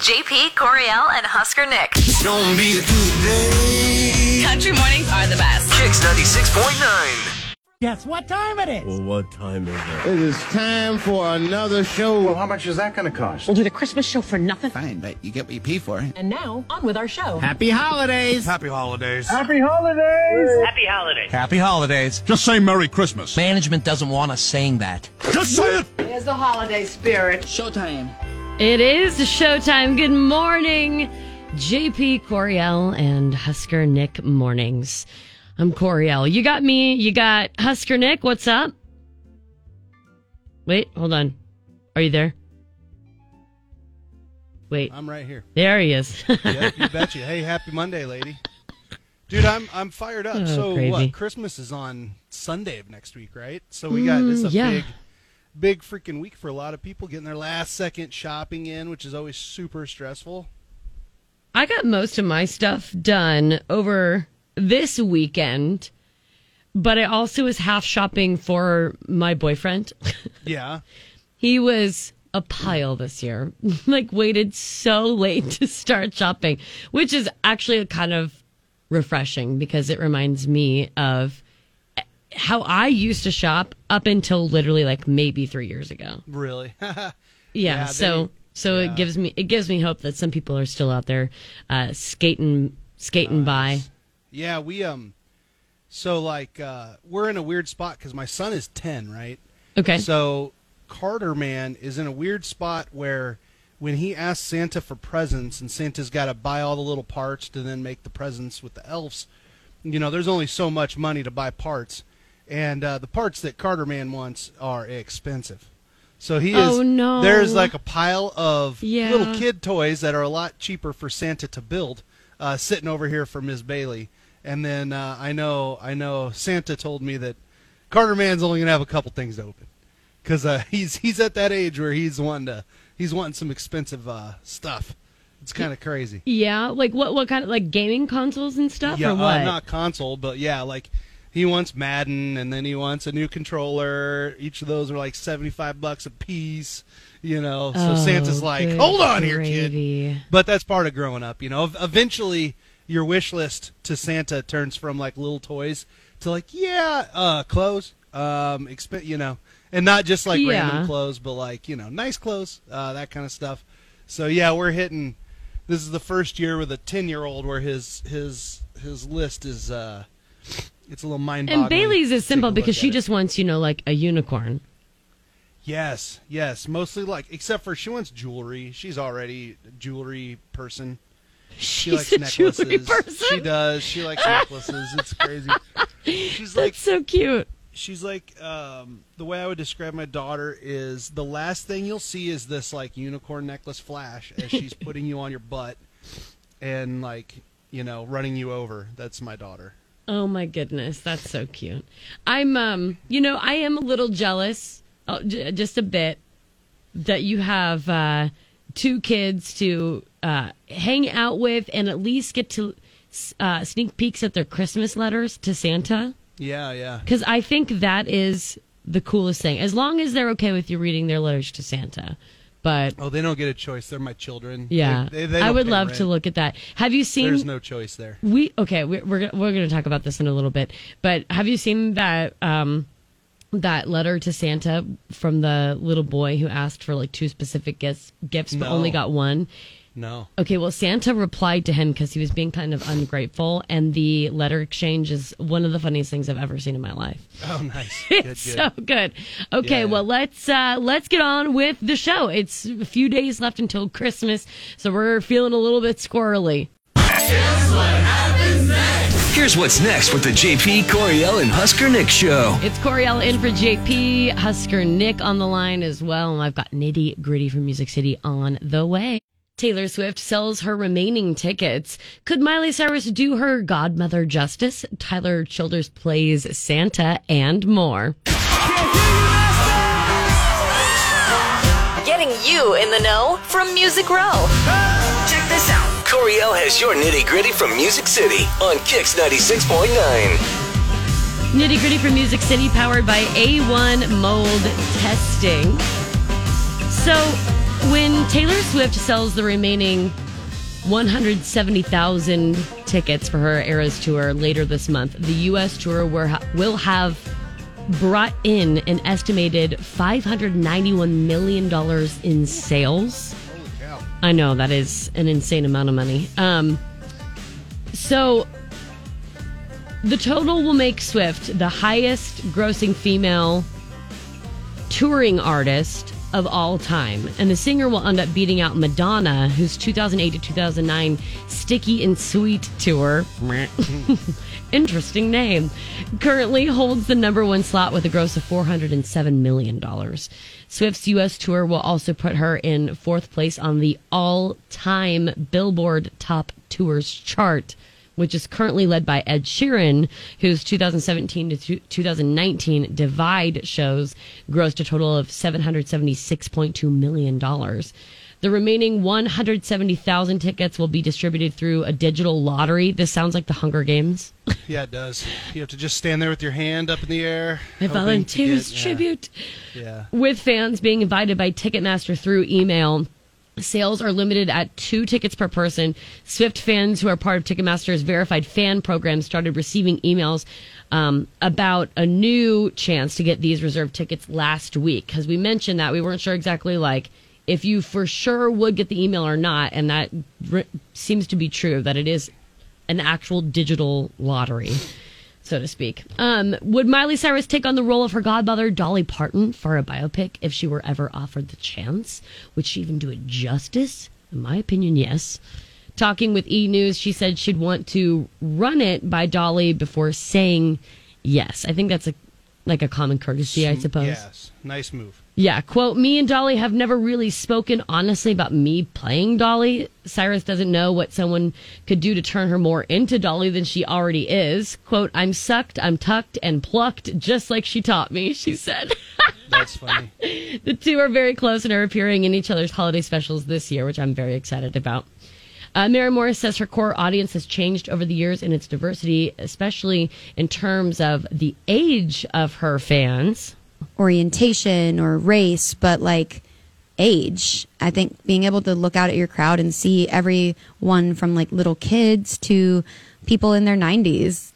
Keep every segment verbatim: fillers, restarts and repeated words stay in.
J P. Coryell and Husker Nick. Don't be today. Country mornings are the best. Kicks ninety-six point nine. Guess what time it is? Well, what time is it? It is time for another show. Well, how much is that going to cost? We'll do the Christmas show for nothing. Fine, but you get what you pay for. And now, on with our show. Happy holidays. Happy holidays. Happy holidays. Happy holidays. Happy holidays. Just say Merry Christmas. Management doesn't want us saying that. Just say it. There's the holiday spirit. Showtime. It is showtime. Good morning. J P. Coryell and Husker Nick Mornings. I'm Coryell. You got me. You got Husker Nick. What's up? Wait, hold on. Are you there? Wait. I'm right here. There he is. Yep, you betcha. Hey, happy Monday, lady. Dude, I'm I'm fired up. Oh, so crazy. What? Christmas is on Sunday of next week, right? So we got mm, this is a yeah. big, big freaking week for a lot of people getting their last second shopping in, which is always super stressful. I got most of my stuff done over this weekend, but I also was half shopping for my boyfriend. Yeah. He was a pile this year. Like, waited so late to start shopping, which is actually kind of refreshing because it reminds me of how I used to shop up until literally like maybe three years ago. Really? yeah, yeah. So, they, so yeah. it gives me, it gives me hope that some people are still out there, uh, skating, skating nice. by. Yeah, we, um, so like, uh, we're in a weird spot because my son is ten, right? Okay. So Carter, man, is in a weird spot where when he asks Santa for presents and Santa's got to buy all the little parts to then make the presents with the elves, you know, there's only so much money to buy parts. And uh, the parts that Carter, man, wants are expensive. So he is, oh, no. there's like a pile of yeah. little kid toys that are a lot cheaper for Santa to build uh, sitting over here for Miz Bailey. And then uh, I know I know Santa told me that Carter Man's only gonna have a couple things open, cause uh, he's he's at that age where he's wanting to he's wanting some expensive uh, stuff. It's kind of crazy. Yeah, like what what kind of like gaming consoles and stuff? Yeah, or what? Uh, not console, but yeah, like he wants Madden, and then he wants a new controller. Each of those are like seventy five bucks a piece, you know. So oh, Santa's like, hold on gravy. here, kid. But that's part of growing up, you know. Eventually, your wish list to Santa turns from like little toys to like, yeah, uh, clothes, um, exp- you know, and not just like yeah. random clothes, but like, you know, nice clothes, uh, that kind of stuff. So yeah, we're hitting, this is the first year with a ten year old where his, his, his list is, uh, it's a little mind boggling. And Bailey's is simple because she just wants, you know, like a unicorn. Yes. Yes. Mostly like, except for she wants jewelry. She's already a jewelry person. She She's likes a necklaces. Jewelry person. She does. She likes necklaces. It's crazy. She's like, that's so cute. She's like, um, the way I would describe my daughter is the last thing you'll see is this like unicorn necklace flash as she's putting you on your butt and like, you know, running you over. That's my daughter. Oh my goodness, that's so cute. I'm, um, you know, I am a little jealous, oh, j- just a bit, that you have uh, two kids to. Uh, hang out with and at least get to uh, sneak peeks at their Christmas letters to Santa. Yeah, yeah. Because I think that is the coolest thing. As long as they're okay with you reading their letters to Santa, but oh, they don't get a choice. They're my children. Yeah, they, they, they I would love rent. to look at that. Have you seen? There's no choice there. We okay. We're we're, we're going to talk about this in a little bit. But have you seen that um, that letter to Santa from the little boy who asked for like two specific gifts, gifts but no. only got one? No. Okay, well, Santa replied to him because he was being kind of ungrateful, and the letter exchange is one of the funniest things I've ever seen in my life. Oh, nice. Good, it's good. So good. Okay, yeah, well, yeah. let's uh, let's get on with the show. It's a few days left until Christmas, so we're feeling a little bit squirrely. Here's what happens next. Here's what's next with the J P. Coryell and Husker Nick show. It's Coryell in for J P. Husker Nick on the line as well, and I've got Nitty Gritty from Music City on the way. Taylor Swift sells her remaining tickets. Could Miley Cyrus do her godmother justice? Tyler Childers plays Santa and more. Getting you in the know from Music Row. Check this out. Coryell has your nitty gritty from Music City on Kicks ninety-six point nine. Nitty gritty from Music City powered by A one mold testing. So When Taylor Swift sells the remaining one hundred seventy thousand tickets for her Eras tour later this month, the U S tour will have brought in an estimated five hundred ninety-one million dollars in sales. Holy cow. I know, that is an insane amount of money. Um, so the total will make Swift the highest grossing female touring artist of all time, and the singer will end up beating out Madonna, whose two thousand eight to two thousand nine Sticky and Sweet tour interesting name currently holds the number one slot with a gross of four hundred seven million dollars. Swift's U S tour will also put her in fourth place on the all-time Billboard Top Tours chart, which is currently led by Ed Sheeran, whose two thousand seventeen to two thousand nineteen Divide shows grossed a total of seven hundred seventy-six point two million dollars. The remaining one hundred seventy thousand tickets will be distributed through a digital lottery. This sounds like the Hunger Games. Yeah, it does. You have to just stand there with your hand up in the air. I volunteers get, tribute. Yeah. yeah. With fans being invited by Ticketmaster through email. Sales are limited at two tickets per person. Swift fans who are part of Ticketmaster's verified fan program started receiving emails um, about a new chance to get these reserved tickets last week, because we mentioned that we weren't sure exactly like if you for sure would get the email or not, and that re- seems to be true, that it is an actual digital lottery, so to speak. Um, would Miley Cyrus take on the role of her godmother, Dolly Parton, for a biopic if she were ever offered the chance? Would she even do it justice? In my opinion, yes. Talking with E! News, she said she'd want to run it by Dolly before saying yes. I think that's a, like a common courtesy, I suppose. Yes, nice move. Yeah, quote, "Me and Dolly have never really spoken honestly about me playing Dolly. Cyrus doesn't know what someone could do to turn her more into Dolly than she already is. Quote, I'm sucked, I'm tucked, and plucked, just like she taught me," she said. That's funny. The two are very close and are appearing in each other's holiday specials this year, which I'm very excited about. Uh, Maren Morris says her core audience has changed over the years in its diversity, especially in terms of the age of her fans. Orientation or race, but like age. I think being able to look out at your crowd and see everyone from like little kids to people in their nineties.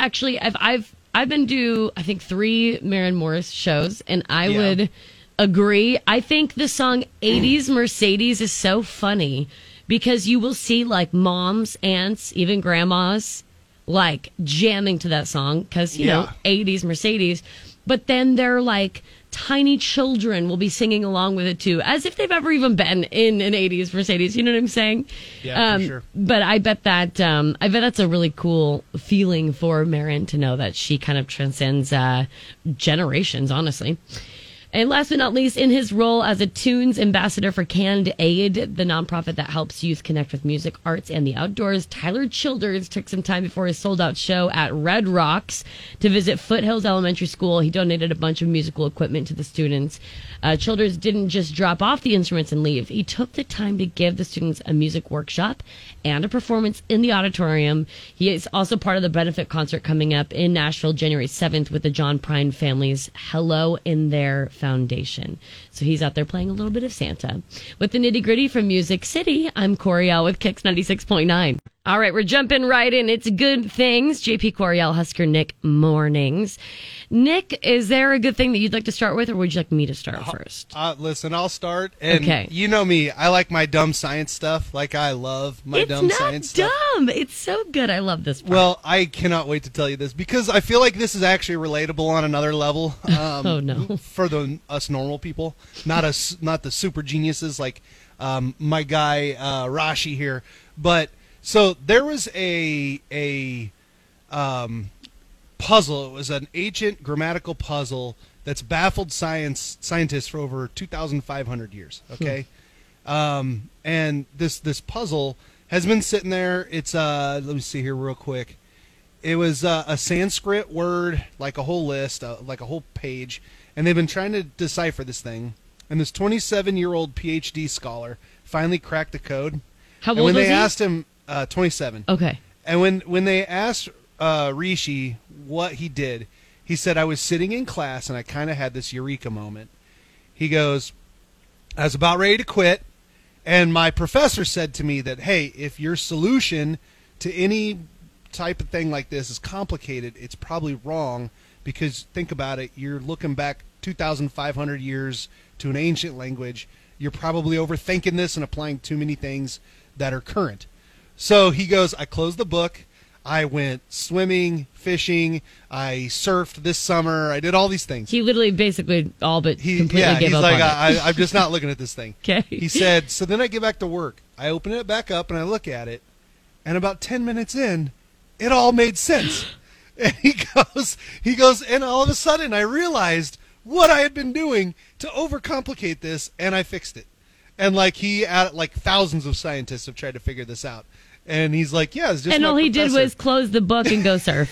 Actually, I've I've I've been to I think three Maren Morris shows, and I yeah. would agree. I think the song eighties Mercedes is so funny because you will see like moms, aunts, even grandmas like jamming to that song because you yeah. know eighties Mercedes. But then they're like tiny children will be singing along with it too, as if they've ever even been in an eighties Mercedes. You know what I'm saying? Yeah, um, for sure. But I bet that um, I bet that's a really cool feeling for Maren to know that she kind of transcends uh, generations, honestly. And last but not least, in his role as a Tunes ambassador for Canned Aid, the nonprofit that helps youth connect with music, arts, and the outdoors, Tyler Childers took some time before his sold-out show at Red Rocks to visit Foothills Elementary School. He donated a bunch of musical equipment to the students. Uh, Childers didn't just drop off the instruments and leave. He took the time to give the students a music workshop and a performance in the auditorium. He is also part of the benefit concert coming up in Nashville January seventh with the John Prine family's Hello in Their Foundation. So he's out there playing a little bit of Santa. With the nitty gritty from Music City, I'm Coryell with Kicks ninety-six point nine. All right, we're jumping right in. It's Good Things. J P. Coryell, Husker Nick Mornings. Nick, is there a good thing that you'd like to start with, or would you like me to start I'll, first? Uh, listen, I'll start. And okay. You know me. I like my dumb science stuff. Like, I love my it's dumb science dumb. stuff. It's not dumb. It's so good. I love this part. Well, I cannot wait to tell you this, because I feel like this is actually relatable on another level. Um, oh, no. For the us normal people. Not, us, not the super geniuses like um, my guy uh, Rishi here. But... So there was a a um, puzzle. It was an ancient grammatical puzzle that's baffled science scientists for over two thousand five hundred years. Okay, hmm. um, and this this puzzle has been sitting there. It's uh, let me see here real quick. It was uh, a Sanskrit word, like a whole list, uh, like a whole page, and they've been trying to decipher this thing. And this twenty-seven-year-old P H D scholar finally cracked the code. How old was he? And when they asked him. Uh, twenty-seven. Okay. And when, when they asked uh, Rishi what he did, he said, "I was sitting in class and I kind of had this eureka moment." He goes, I was about ready to quit, and my professor said to me that, hey, if your solution to any type of thing like this is complicated, it's probably wrong, because think about it, you're looking back two thousand five hundred years to an ancient language. You're probably overthinking this and applying too many things that are current. So he goes, I closed the book. I went swimming, fishing. I surfed this summer. I did all these things. He literally basically all but he, completely yeah, gave up like, on I, it. Yeah, he's like, I'm just not looking at this thing. Okay. He said, so then I get back to work. I open it back up, and I look at it, and about ten minutes in, it all made sense. And he goes, he goes, and all of a sudden I realized what I had been doing to overcomplicate this, and I fixed it. And like he, like thousands of scientists have tried to figure this out. And he's like, yeah, it's just and all he professor. did was close the book and go surf.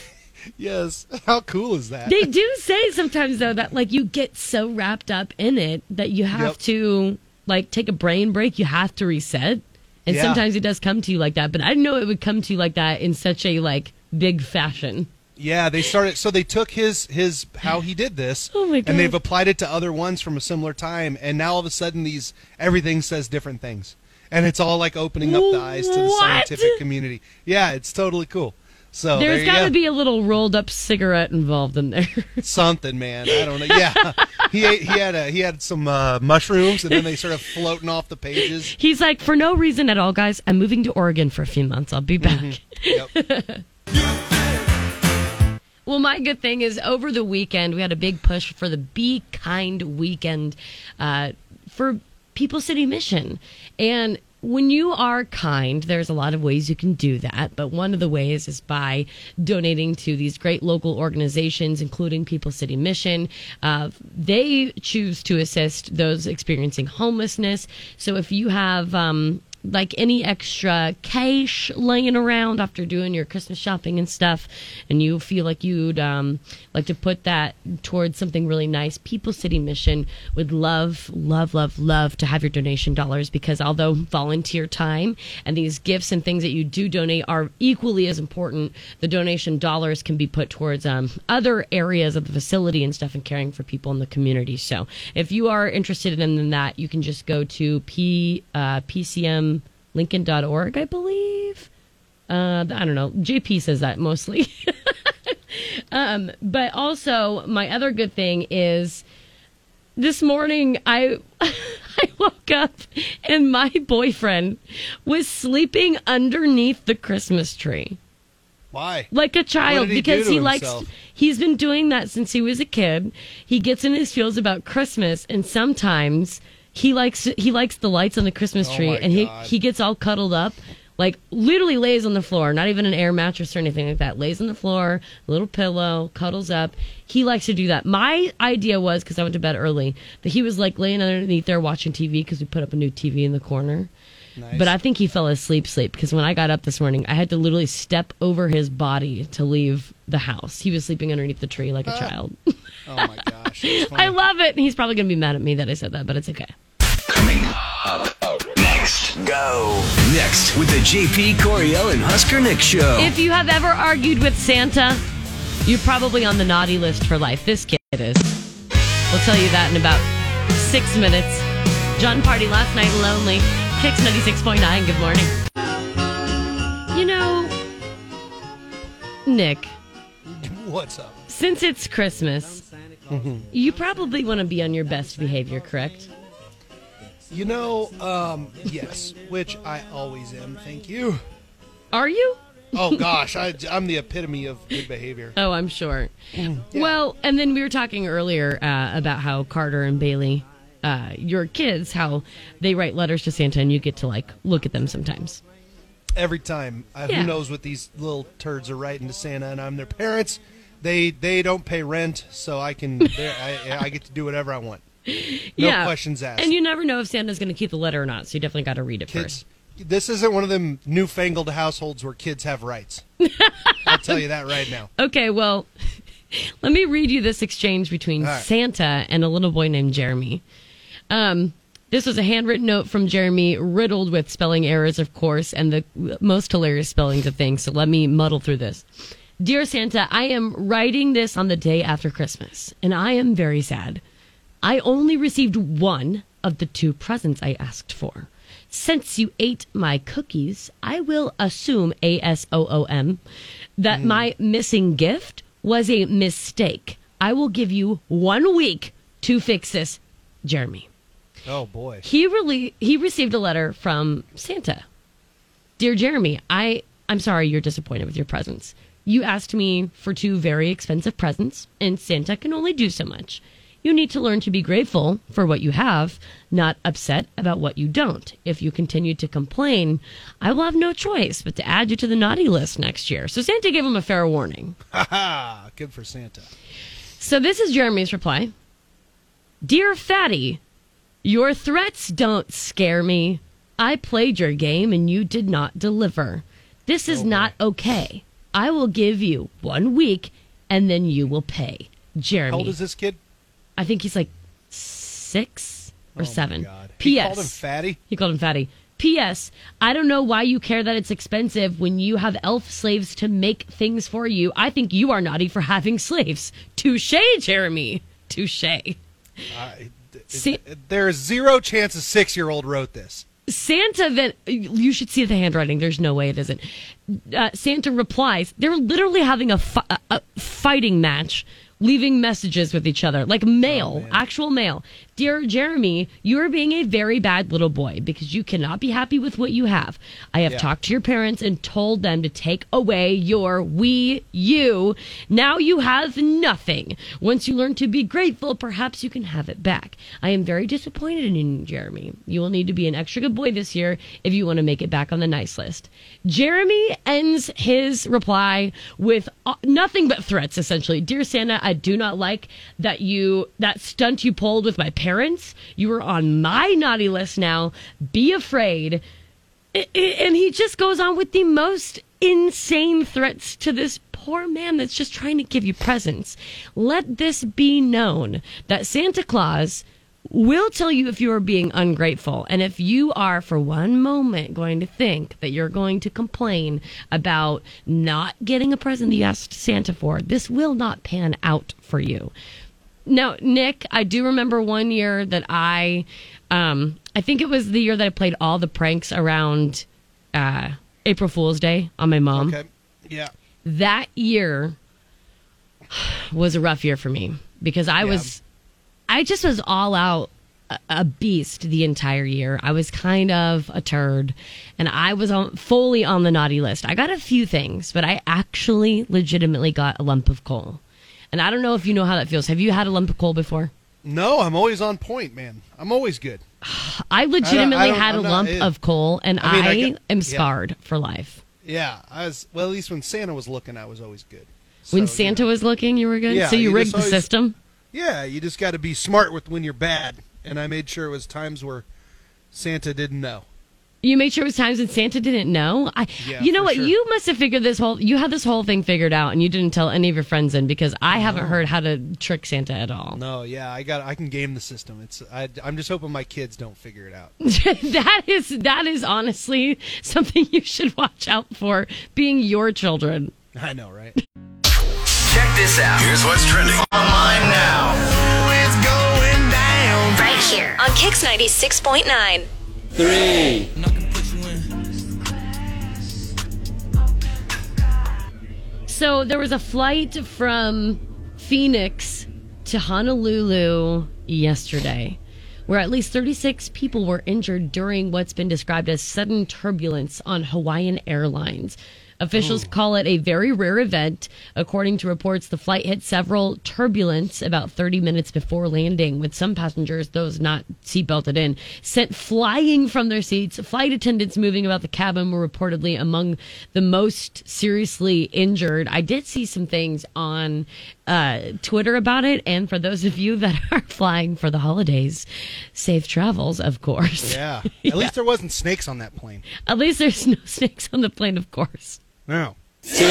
Yes. How cool is that? They do say sometimes, though, that like you get so wrapped up in it that you have yep. to like take a brain break. You have to reset. And yeah. sometimes it does come to you like that. But I didn't know it would come to you like that in such a like big fashion. Yeah, they started. So they took his his how he did this, oh my God. And they've applied it to other ones from a similar time. And now all of a sudden, these everything says different things. And it's all like opening up the eyes to the what? scientific community. Yeah, it's totally cool. So there's there got to go. be a little rolled up cigarette involved in there. Something, man. I don't know. Yeah, he ate, he had a, he had some uh, mushrooms, and then they started floating off the pages. He's like, for no reason at all, guys. I'm moving to Oregon for a few months. I'll be back. Mm-hmm. Yep. Well, my good thing is over the weekend we had a big push for the Be Kind Weekend uh, for People City Mission. And when you are kind, there's a lot of ways you can do that. But one of the ways is by donating to these great local organizations, including People City Mission. Uh, they choose to assist those experiencing homelessness. So if you have um, like any extra cash laying around after doing your Christmas shopping and stuff, and you feel like you'd um, like to put that towards something really nice, People City Mission would love, love, love, love to have your donation dollars, because although volunteer time and these gifts and things that you do donate are equally as important, the donation dollars can be put towards um, other areas of the facility and stuff and caring for people in the community. So if you are interested in that, you can just go to P, uh, P C M Lincoln dot org, I believe. Uh, I don't know. J P says that mostly. um, but also, my other good thing is this morning I I woke up and my boyfriend was sleeping underneath the Christmas tree. Why? Like a child, because he likes, he's been doing that since he was a kid. He gets in his feels about Christmas, and sometimes He likes he likes the lights on the Christmas tree, oh and he, he gets all cuddled up, like literally lays on the floor, not even an air mattress or anything like that. Lays on the floor, little pillow, cuddles up. He likes to do that. My idea was, because I went to bed early, that he was like laying underneath there watching T V, because we put up a new T V in the corner. Nice. But I think he fell asleep sleep, because when I got up this morning, I had to literally step over his body to leave the house. He was sleeping underneath the tree like uh, a child. Oh my gosh. I love it. And he's probably going to be mad at me that I said that, but it's okay. Coming up, up next, go next with the J P. Coryell and Husker Nick Show. If you have ever argued with Santa, you're probably on the naughty list for life. This kid is. We'll tell you that in about six minutes. John Prine, Last Night Lonely. Kicks ninety-six point nine. Good morning. You know, Nick. What's up? Since it's Christmas, you probably want to be on your best behavior, correct? You know, um, yes, which I always am, thank you. Are you? Oh, gosh, I, I'm the epitome of good behavior. Oh, I'm sure. Yeah. Well, and then we were talking earlier uh, about how Carter and Bailey, uh, your kids, how they write letters to Santa and you get to, like, look at them sometimes. Every time. Uh, yeah. Who knows what these little turds are writing to Santa, and I'm their parents. They they don't pay rent, so I can I, I get to do whatever I want. No yeah. questions asked. And you never know if Santa's going to keep the letter or not, so you definitely got to read it kids, first. This isn't one of them newfangled households where kids have rights. I'll tell you that right now. Okay, well, let me read you this exchange between right. Santa and a little boy named Jeremy. Um, this was a handwritten note from Jeremy, riddled with spelling errors, of course, and the most hilarious spellings of things, so let me muddle through this. Dear Santa, I am writing this on the day after Christmas, and I am very sad. I only received one of the two presents I asked for. Since you ate my cookies, I will assume, A S O O M, that mm. my missing gift was a mistake. I will give you one week to fix this, Jeremy. Oh, boy. He really he received a letter from Santa. Dear Jeremy, I, I'm sorry you're disappointed with your presents. You asked me for two very expensive presents, and Santa can only do so much. You need to learn to be grateful for what you have, not upset about what you don't. If you continue to complain, I will have no choice but to add you to the naughty list next year. So Santa gave him a fair warning. Ha ha! Good for Santa. So this is Jeremy's reply. Dear Fatty, your threats don't scare me. I played your game and you did not deliver. This is oh, not boy. okay. I will give you one week and then you will pay. Jeremy. How old is this kid? I think he's like six or oh seven. P S. He called him Fatty? He called him Fatty. P S. I don't know why you care that it's expensive when you have elf slaves to make things for you. I think you are naughty for having slaves. Touche, Jeremy. Touche. Uh, See, there is zero chance a six-year-old wrote this. Santa then, you should see the handwriting. There's no way it isn't. Uh, Santa replies, they're literally having a, fi- a fighting match, leaving messages with each other, like mail, oh, actual mail. Dear Jeremy, you are being a very bad little boy because you cannot be happy with what you have. I have yeah. talked to your parents and told them to take away your Wii U. Now you have nothing. Once you learn to be grateful, perhaps you can have it back. I am very disappointed in you, Jeremy. You will need to be an extra good boy this year if you want to make it back on the nice list. Jeremy ends his reply with nothing but threats, essentially. Dear Santa, I do not like that you that stunt you pulled with my parents. Parents, you are on my naughty list now. Be afraid. And he just goes on with the most insane threats to this poor man that's just trying to give you presents. Let this be known that Santa Claus will tell you if you are being ungrateful. And if you are for one moment going to think that you're going to complain about not getting a present you asked Santa for, this will not pan out for you. Now, Nick, I do remember one year that I, um, I think it was the year that I played all the pranks around uh, April Fool's Day on my mom. Okay, yeah. That year was a rough year for me because I yeah. was, I just was all out a, a beast the entire year. I was kind of a turd, and I was on, fully on the naughty list. I got a few things, but I actually legitimately got a lump of coal. And I don't know if you know how that feels. Have you had a lump of coal before? No, I'm always on point, man. I'm always good. I legitimately I don't, I don't, had I'm a not, lump it, of coal, and I, mean, I, I get, am scarred yeah. for life. Yeah. I was, well, at least when Santa was looking, I was always good. So, when Santa you know. was looking, you were good? Yeah, so you, you rigged always, the system? Yeah, you just got to be smart with when you're bad. And I made sure it was times where Santa didn't know. You made sure it was times when Santa didn't know. I, yeah, you know what? Sure. You must have figured this whole, you had this whole thing figured out and you didn't tell any of your friends in because I no. haven't heard how to trick Santa at all. No, yeah, I got, I can game the system. It's, I, I'm just hoping my kids don't figure it out. that is, that is honestly something you should watch out for being your children. I know, right? Check this out. Here's what's trending online now. It's going down right here on Kicks ninety-six point nine. Three. So there was a flight from Phoenix to Honolulu yesterday, where at least thirty-six people were injured during what's been described as sudden turbulence on Hawaiian Airlines. Officials oh. call it a very rare event. According to reports, the flight hit several turbulence about thirty minutes before landing, with some passengers, those not seatbelted in, sent flying from their seats. Flight attendants moving about the cabin were reportedly among the most seriously injured. I did see some things on uh, Twitter about it. And for those of you that are flying for the holidays, safe travels, of course. Yeah. At yeah. least there wasn't snakes on that plane. At least there's no snakes on the plane, of course. Now. So.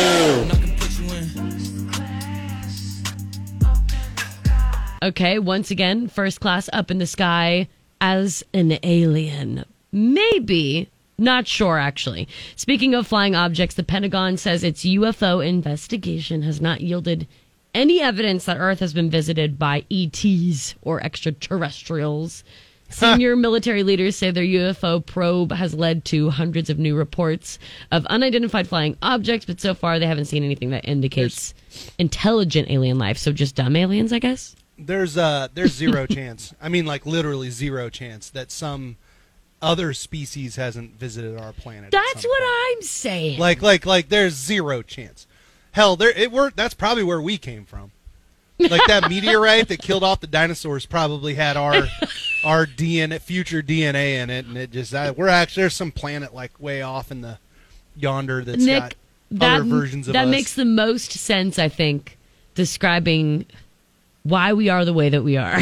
Okay, once again, first class up in the sky as an alien. Maybe. Not sure, actually. Speaking of flying objects, the Pentagon says its U F O investigation has not yielded any evidence that Earth has been visited by E Ts or extraterrestrials. Senior military leaders say their U F O probe has led to hundreds of new reports of unidentified flying objects, but so far they haven't seen anything that indicates there's, intelligent alien life. So just dumb aliens, I guess? There's uh, there's zero chance. I mean, like, literally zero chance that some other species hasn't visited our planet. That's what point. I'm saying. Like, like, like, there's zero chance. Hell, there it were, that's probably where we came from. Like, that meteorite that killed off the dinosaurs probably had our... our D N A, future D N A in it, and it just, I, we're actually, there's some planet like way off in the yonder that's Nick, got that, other versions of that us. That makes the most sense, I think, describing why we are the way that we are.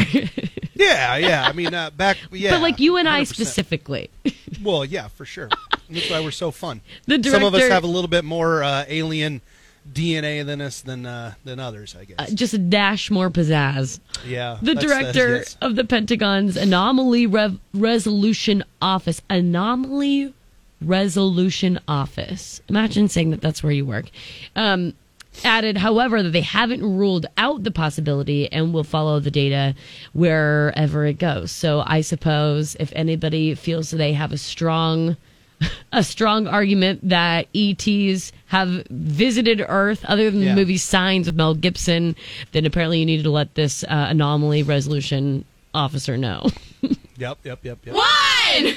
yeah, yeah. I mean, uh, back, yeah. But like you and one hundred percent. I specifically. Well, yeah, for sure. That's why we're so fun. The director, some of us have a little bit more uh, alien D N A than us than uh, than others, I guess. Uh, just a dash more pizzazz. Yeah. The director that's, yes. of the Pentagon's Anomaly Rev- Resolution Office. Anomaly Resolution Office. Imagine saying that that's where you work. Um, added, however, that they haven't ruled out the possibility and will follow the data wherever it goes. So I suppose if anybody feels that they have a strong... a strong argument that E Ts have visited Earth, other than yeah. the movie Signs with Mel Gibson, then apparently you need to let this uh, anomaly resolution officer know. yep, yep, yep, yep. One!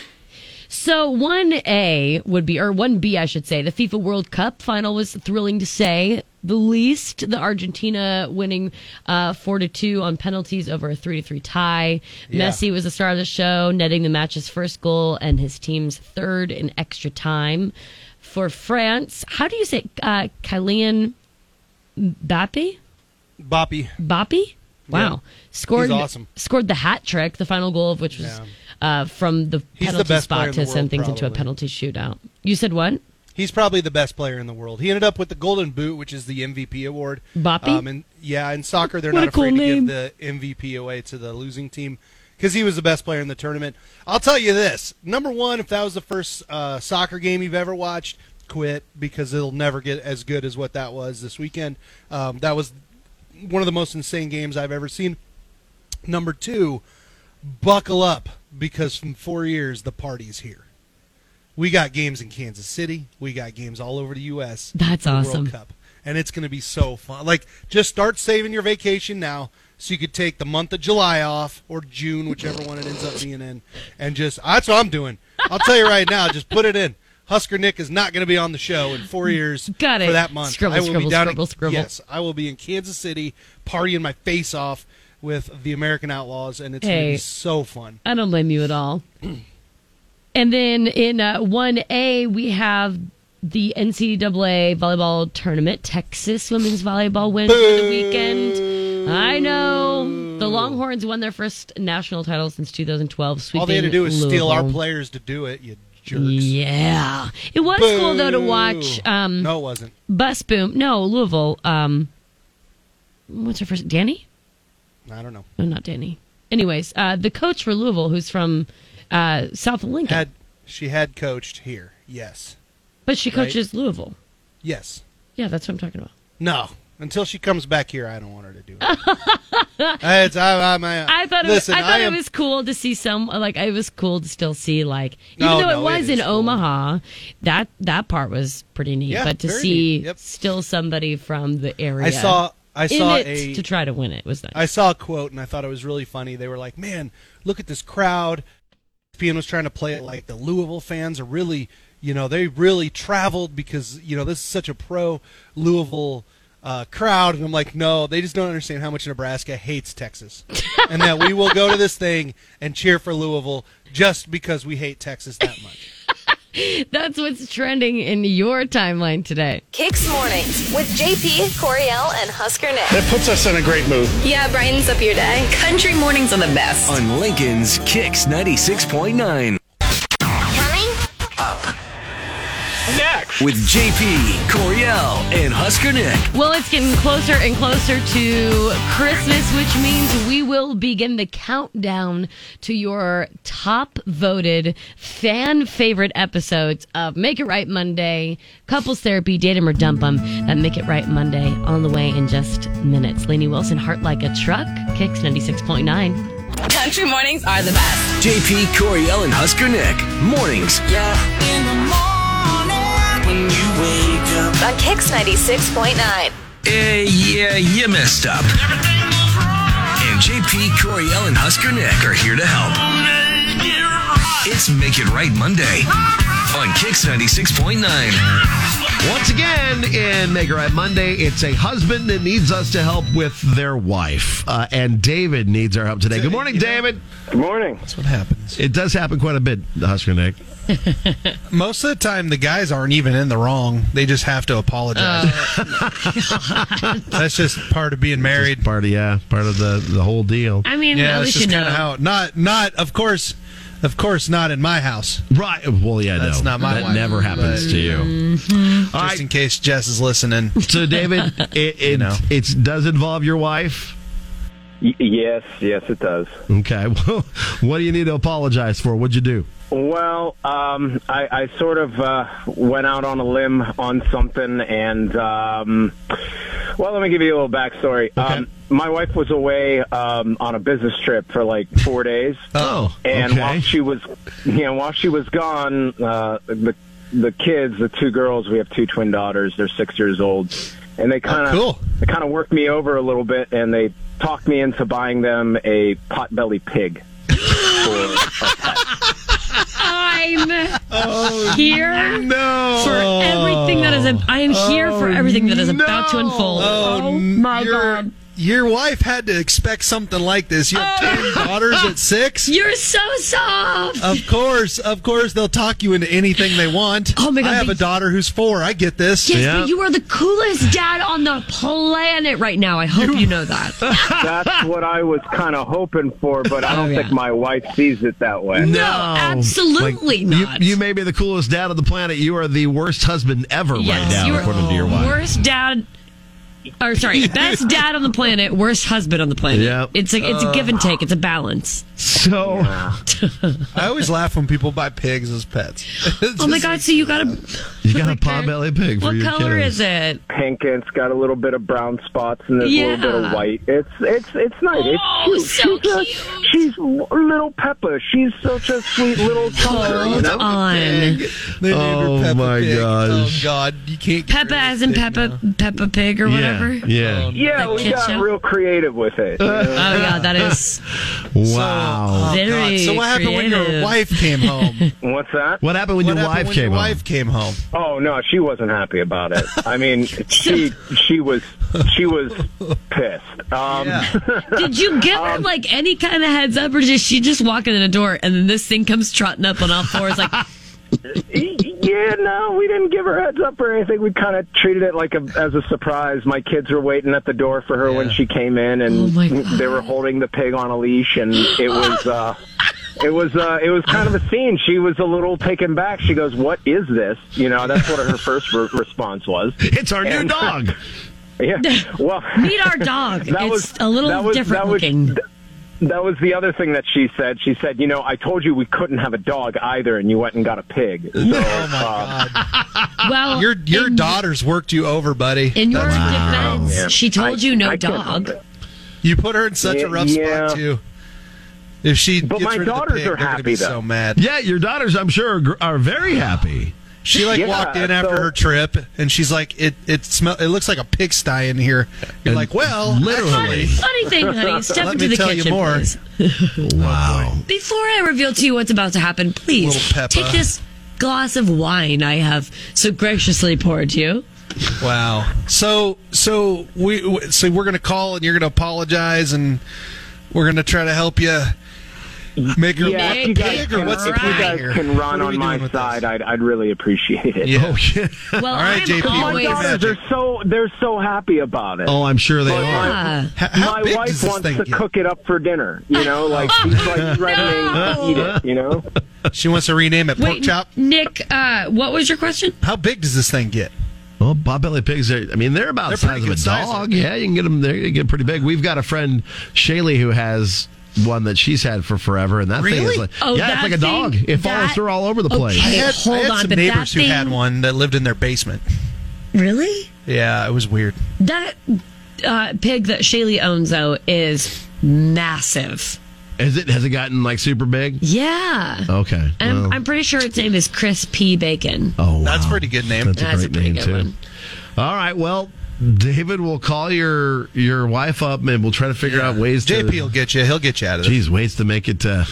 So one A would be, or one B I should say, the FIFA World Cup final was thrilling to say the least. The Argentina winning uh, four to two on penalties over a three to three tie. Yeah. Messi was the star of the show, netting the match's first goal and his team's third in extra time. For France, how do you say uh, Kylian Mbappe? Boppy. Boppy? Wow. Yeah. Scored, He's awesome. Scored the hat trick, the final goal of which was yeah. uh, from the He's penalty the spot to world, send things probably. into a penalty shootout. You said what? He's probably the best player in the world. He ended up with the Golden Boot, which is the M V P award. Boppy? Um, and yeah, in soccer, they're what not afraid cool to give the M V P away to the losing team because he was the best player in the tournament. I'll tell you this. Number one, if that was the first uh, soccer game you've ever watched, quit, because it'll never get as good as what that was this weekend. Um, that was one of the most insane games I've ever seen. Number two, buckle up, because in four years, the party's here. We got games in Kansas City. We got games all over the U S That's the awesome. World Cup. And it's going to be so fun. Like, just start saving your vacation now so you could take the month of July off or June, whichever one it ends up being in. And just, that's what I'm doing. I'll tell you right now, just put it in. Husker Nick is not going to be on the show in four years got it. for that month. Scribble, I will scribble, be down scribble, in, scribble. Yes, I will be in Kansas City partying my face off with the American Outlaws, and it's hey, going to be so fun. I don't blame you at all. And then in uh, one A, we have the N C double A volleyball tournament. Texas women's volleyball wins Boo! for the weekend. I know. The Longhorns won their first national title since two thousand twelve, sweeping All they had to do was Louisville. Steal our players to do it, you jerks. Yeah. It was Boo! cool, though, to watch. Um, no, it wasn't. Bus boom. No, Louisville. Um, what's her first? Danny? I don't know. No, not Danny. Anyways, uh, the coach for Louisville, who's from... Uh, South of Lincoln. Had, she had coached here, yes. But she coaches right? Louisville. Yes. Yeah, that's what I'm talking about. No. Until she comes back here, I don't want her to do it. I, it's, I, I, my, I thought, it, listen, was, I thought I am, it was cool to see some, like, it was cool to still see, like, even no, though it no, was it in cool. Omaha, that that part was pretty neat. Yeah, but to see yep. still somebody from the area I saw, I saw in it a, to try to win it was nice. I saw a quote, and I thought it was really funny. They were like, man, look at this crowd. E S P N was trying to play it like the Louisville fans are really, you know, they really traveled because, you know, this is such a pro Louisville uh, crowd. And I'm like, no, they just don't understand how much Nebraska hates Texas and that we will go to this thing and cheer for Louisville just because we hate Texas that much. That's what's trending in your timeline today. Kicks Mornings with J P, Coryell, and Husker Nick. That puts us in a great mood. Yeah, brightens up your day. Country mornings are the best. On Lincoln's Kicks ninety-six point nine. Coming up next with J P, Coryell, and Husker Nick. Well, it's getting closer and closer to Christmas, which means we will begin the countdown to your top voted fan favorite episodes of Make It Right Monday, Couples Therapy, Date 'Em or Dump 'Em, and Make It Right Monday on the way in just minutes. Lainey Wilson, Heart Like a Truck, Kicks ninety-six point nine. Country mornings are the best. J P. Coryell and Husker Nick. Mornings. Yeah. In the morning when you wake up. On Kicks ninety-six point nine. Uh, yeah, you messed up. Everything was wrong. And J P. Coryell and Husker Nick are here to help. Make it right. It's Make It Right Monday on Kicks ninety-six point nine. Once again, in Make It Right Monday, it's a husband that needs us to help with their wife. Uh, and David needs our help today. Good morning, David. Good morning. That's what happens. It does happen quite a bit, Husker Nick. Most of the time, the guys aren't even in the wrong. They just have to apologize. Uh, That's just part of being married. Just part of, yeah, part of the, the whole deal. I mean, yeah, at least you know. How, not, not, of course... Of course, not in my house. Right. Well, yeah, That's no. Not my that wife, never happens but, to you. Mm-hmm. Just right. In case Jess is listening. So, David, it, it, you know. it does involve your wife? Y- yes. Yes, it does. Okay. Well, what do you need to apologize for? What'd you do? Well, um, I, I sort of uh, went out on a limb on something, and, um, well, let me give you a little backstory. Okay. Um, my wife was away um, on a business trip for like four days. Oh, and okay. while she was, you know, while she was gone, uh, the the kids, the two girls, we have two twin daughters. They're six years old, and they kind of oh, cool. they kind of worked me over a little bit, and they talked me into buying them a potbelly pig. for a pet. Oh, here no. for everything that is. A, I am oh, here for everything that is no. about to unfold. Oh, oh my your, God! Your wife had to expect something like this. You have oh. ten daughters at six. You're so soft. Of course, of course, they'll talk you into anything they want. Oh my God! I have a daughter who's four. I get this. Yes, yeah. But you are the coolest dad on the planet right now. I hope you, you know that. That's what I was kind of hoping for, but I don't oh, yeah. think my wife sees it that way. No, absolutely. Like, You, you may be the coolest dad on the planet. You are the worst husband ever yes, right now, you are according oh, to your wife. Worst dad, or sorry, best dad on the planet, worst husband on the planet. Yep. It's a it's uh, a give and take. It's a balance. So yeah. I always laugh when people buy pigs as pets. It's oh my God! Like, so you got a you got a potbelly pig. For what your color kids. Is it? Pink. It's got a little bit of brown spots and there's yeah. a little bit of white. It's it's it's nice. Oh, it's cute. So she's cute. A, she's little Peppa. She's such a sweet little child. Hold you know? On. Pig. They oh Peppa my Pig. Gosh! Oh God! You can't. Peppa as in Peppa now. Peppa Pig or yeah. whatever. Yeah. Um, yeah. We got show? Real creative with it. You know? Oh yeah, that is. Wow. So, Oh, God. So what happened creative. When your wife came home? What's that? What happened when, what your, happened wife when your wife came home? Oh no, she wasn't happy about it. I mean, she she was she was pissed. Um, yeah. Did you give um, her like any kind of heads up, or just she just walking in the door and then this thing comes trotting up on all fours like? Yeah, no, we didn't give her heads up or anything. We kind of treated it like a, as a surprise. My kids were waiting at the door for her yeah. when she came in, and oh they were holding the pig on a leash, and it was uh, it was uh, it was kind of a scene. She was a little taken back. She goes, "What is this?" You know, that's what her first re- response was. It's our and, new dog. Yeah, well, meet our dog. That it's was, a little that was, different that was, looking. Th- That was the other thing that she said. She said, you know, I told you we couldn't have a dog either, and you went and got a pig. So, oh, my uh, God. Well, your your in, daughter's worked you over, buddy. In your wow. defense, yeah. she told I, you no I dog. You put her in such yeah, a rough yeah. spot, too. If she But gets my rid daughters of the pig, are happy, be though. So mad. Yeah, your daughters, I'm sure, are very happy. She like yeah, walked in after so, her trip, and she's like, "It it smell. It looks like a pigsty in here." You're like, "Well, literally." Funny, funny thing, honey. Step Let into me the tell kitchen, you more. Please. Wow. Before I reveal to you what's about to happen, please take this glass of wine I have so graciously poured you. Wow. So so we so we're gonna call and you're gonna apologize and we're gonna try to help you. Make her yeah, if you guys, can, what's if you guys can run on my side, I'd, I'd really appreciate it. Yeah. Oh, yeah. Well, all right, J P. My daughters are so they're so happy about it. Oh, I'm sure they but are. Yeah. How, how my wife wants to get? Cook it up for dinner. You know, like she's like ready to eat it. You know, she wants to rename it Pork Wait, Chop. Nick, uh, what was your question? How big does this thing get? Well, potbelly pigs are, I mean, they're about the size of a dog. Yeah, you can get them. They get pretty big. We've got a friend, Shaylee, who has one that she's had for forever, and that really? Thing is like, oh, yeah, it's like a dog. Thing, it follows that, her all over the place. Okay, I had, hold I had on, some neighbors who thing, had one that lived in their basement. Really? Yeah, it was weird. That uh, pig that Shaylee owns, though, is massive. Is it? Has it gotten like super big? Yeah. Okay. Well. I'm, I'm pretty sure its name is Chris P. Bacon. Oh, wow. That's a pretty good name. That's a That's great a name good too. One. All right. Well, David will call your your wife up, and we'll try to figure yeah. out ways. J P to... J P will get you. He'll get you out of this. Geez, ways to make it uh,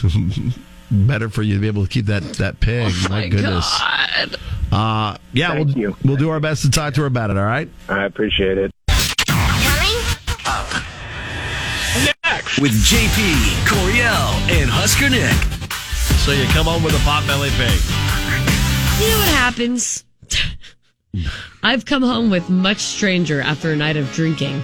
better for you to be able to keep that that pig. Oh, my, my goodness. God. Uh, yeah. Thank we'll you. we'll do our best to talk to her about it. All right. I appreciate it. With J P, Coryell, and Husker Nick. So you come home with a pot-bellied pig. You know what happens? I've come home with much stranger after a night of drinking.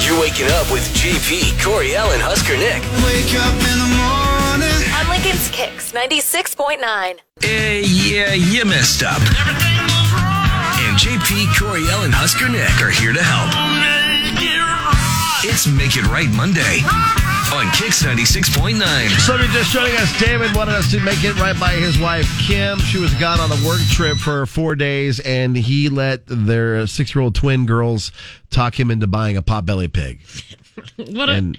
You're waking up with J P, Coryell, and Husker Nick. Wake up in the morning. On Lincoln's Kicks ninety-six point nine. Uh, yeah, you messed up. Everything was wrong. And J P, Coryell, and Husker Nick are here to help. Make it right. It's Make It Right Monday. On Kicks ninety-six point nine. Somebody just showing us, David wanted us to make it right by his wife, Kim. She was gone on a work trip for four days, and he let their six-year-old twin girls talk him into buying a potbelly pig. What and,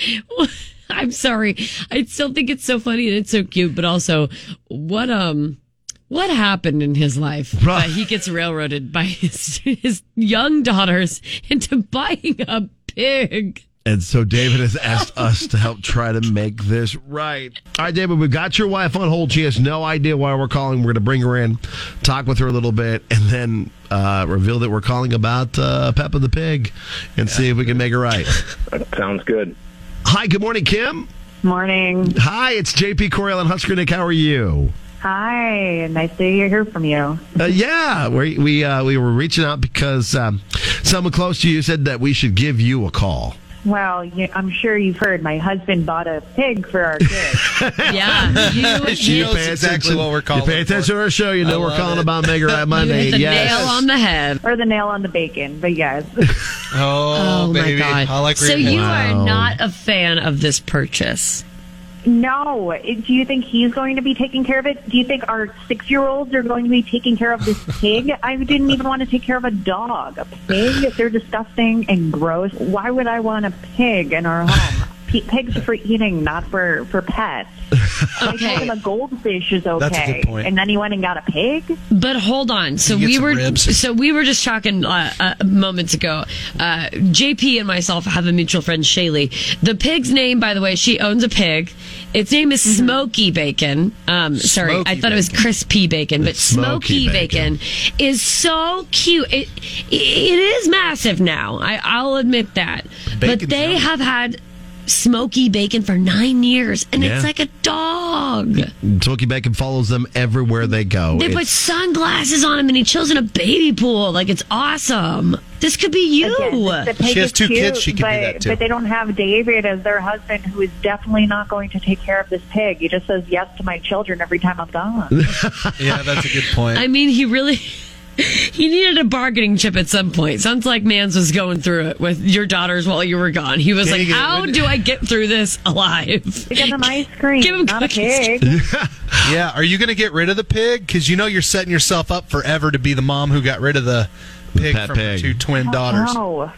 a... Well, I'm sorry. I still think it's so funny and it's so cute, but also, what um... What happened in his life that he gets railroaded by his, his young daughters into buying a pig? And so David has asked us to help try to make this right. All right, David, we've got your wife on hold. She has no idea why we're calling. We're going to bring her in, talk with her a little bit, and then uh, reveal that we're calling about uh, Peppa the Pig and yeah. see if we can make it right. That sounds good. Hi, good morning, Kim. Morning. Hi, it's J P. Coryell and Husker Nick. How are you? Hi, nice to hear from you. Uh, yeah, we we, uh, we were reaching out because um, someone close to you said that we should give you a call. Well, you, I'm sure you've heard my husband bought a pig for our kids. yeah. You, she you knows exactly what we're calling. You pay attention to our show, you know I we're calling it. About Mega Right Monday. You hit the yes. nail on the head. Or the nail on the bacon, but yes. oh, oh, baby. My God. I like so you wow. are not a fan of this purchase. No. Do you think he's going to be taking care of it? Do you think our six-year-olds are going to be taking care of this pig? I didn't even want to take care of a dog. A pig? They're disgusting and gross. Why would I want a pig in our home? Pigs are for eating, not for, for pets. Okay. I told him a goldfish is okay. That's a good point. And then he went and got a pig? But hold on. So we were ribs. so we were just talking uh, uh, moments ago. Uh, J P and myself have a mutual friend, Shaylee. The pig's name, by the way, she owns a pig. Its name is mm-hmm. Smokey Bacon. Um, Smokey sorry, I thought bacon. It was Crispy Bacon, but Smokey, Smokey Bacon. Bacon is so cute. It It is massive now. I, I'll admit that. Bacon's but they yummy. Have had... Smokey Bacon for nine years, and yeah. it's like a dog. Smokey Bacon follows them everywhere they go. They it's... put sunglasses on him, and he chills in a baby pool. Like, it's awesome. This could be you. Again, she has two cute, kids. She could do that, too. But they don't have David as their husband, who is definitely not going to take care of this pig. He just says yes to my children every time I'm gone. yeah, that's a good point. I mean, he really... He needed a bargaining chip at some point. Sounds like Mans was going through it with your daughters while you were gone. He was Dang like, it, how do I get through this alive? Give him ice cream, Give him not cookies. A pig. yeah, are you going to get rid of the pig? Because you know you're setting yourself up forever to be the mom who got rid of the pig the from pig. Her two twin oh, daughters. No.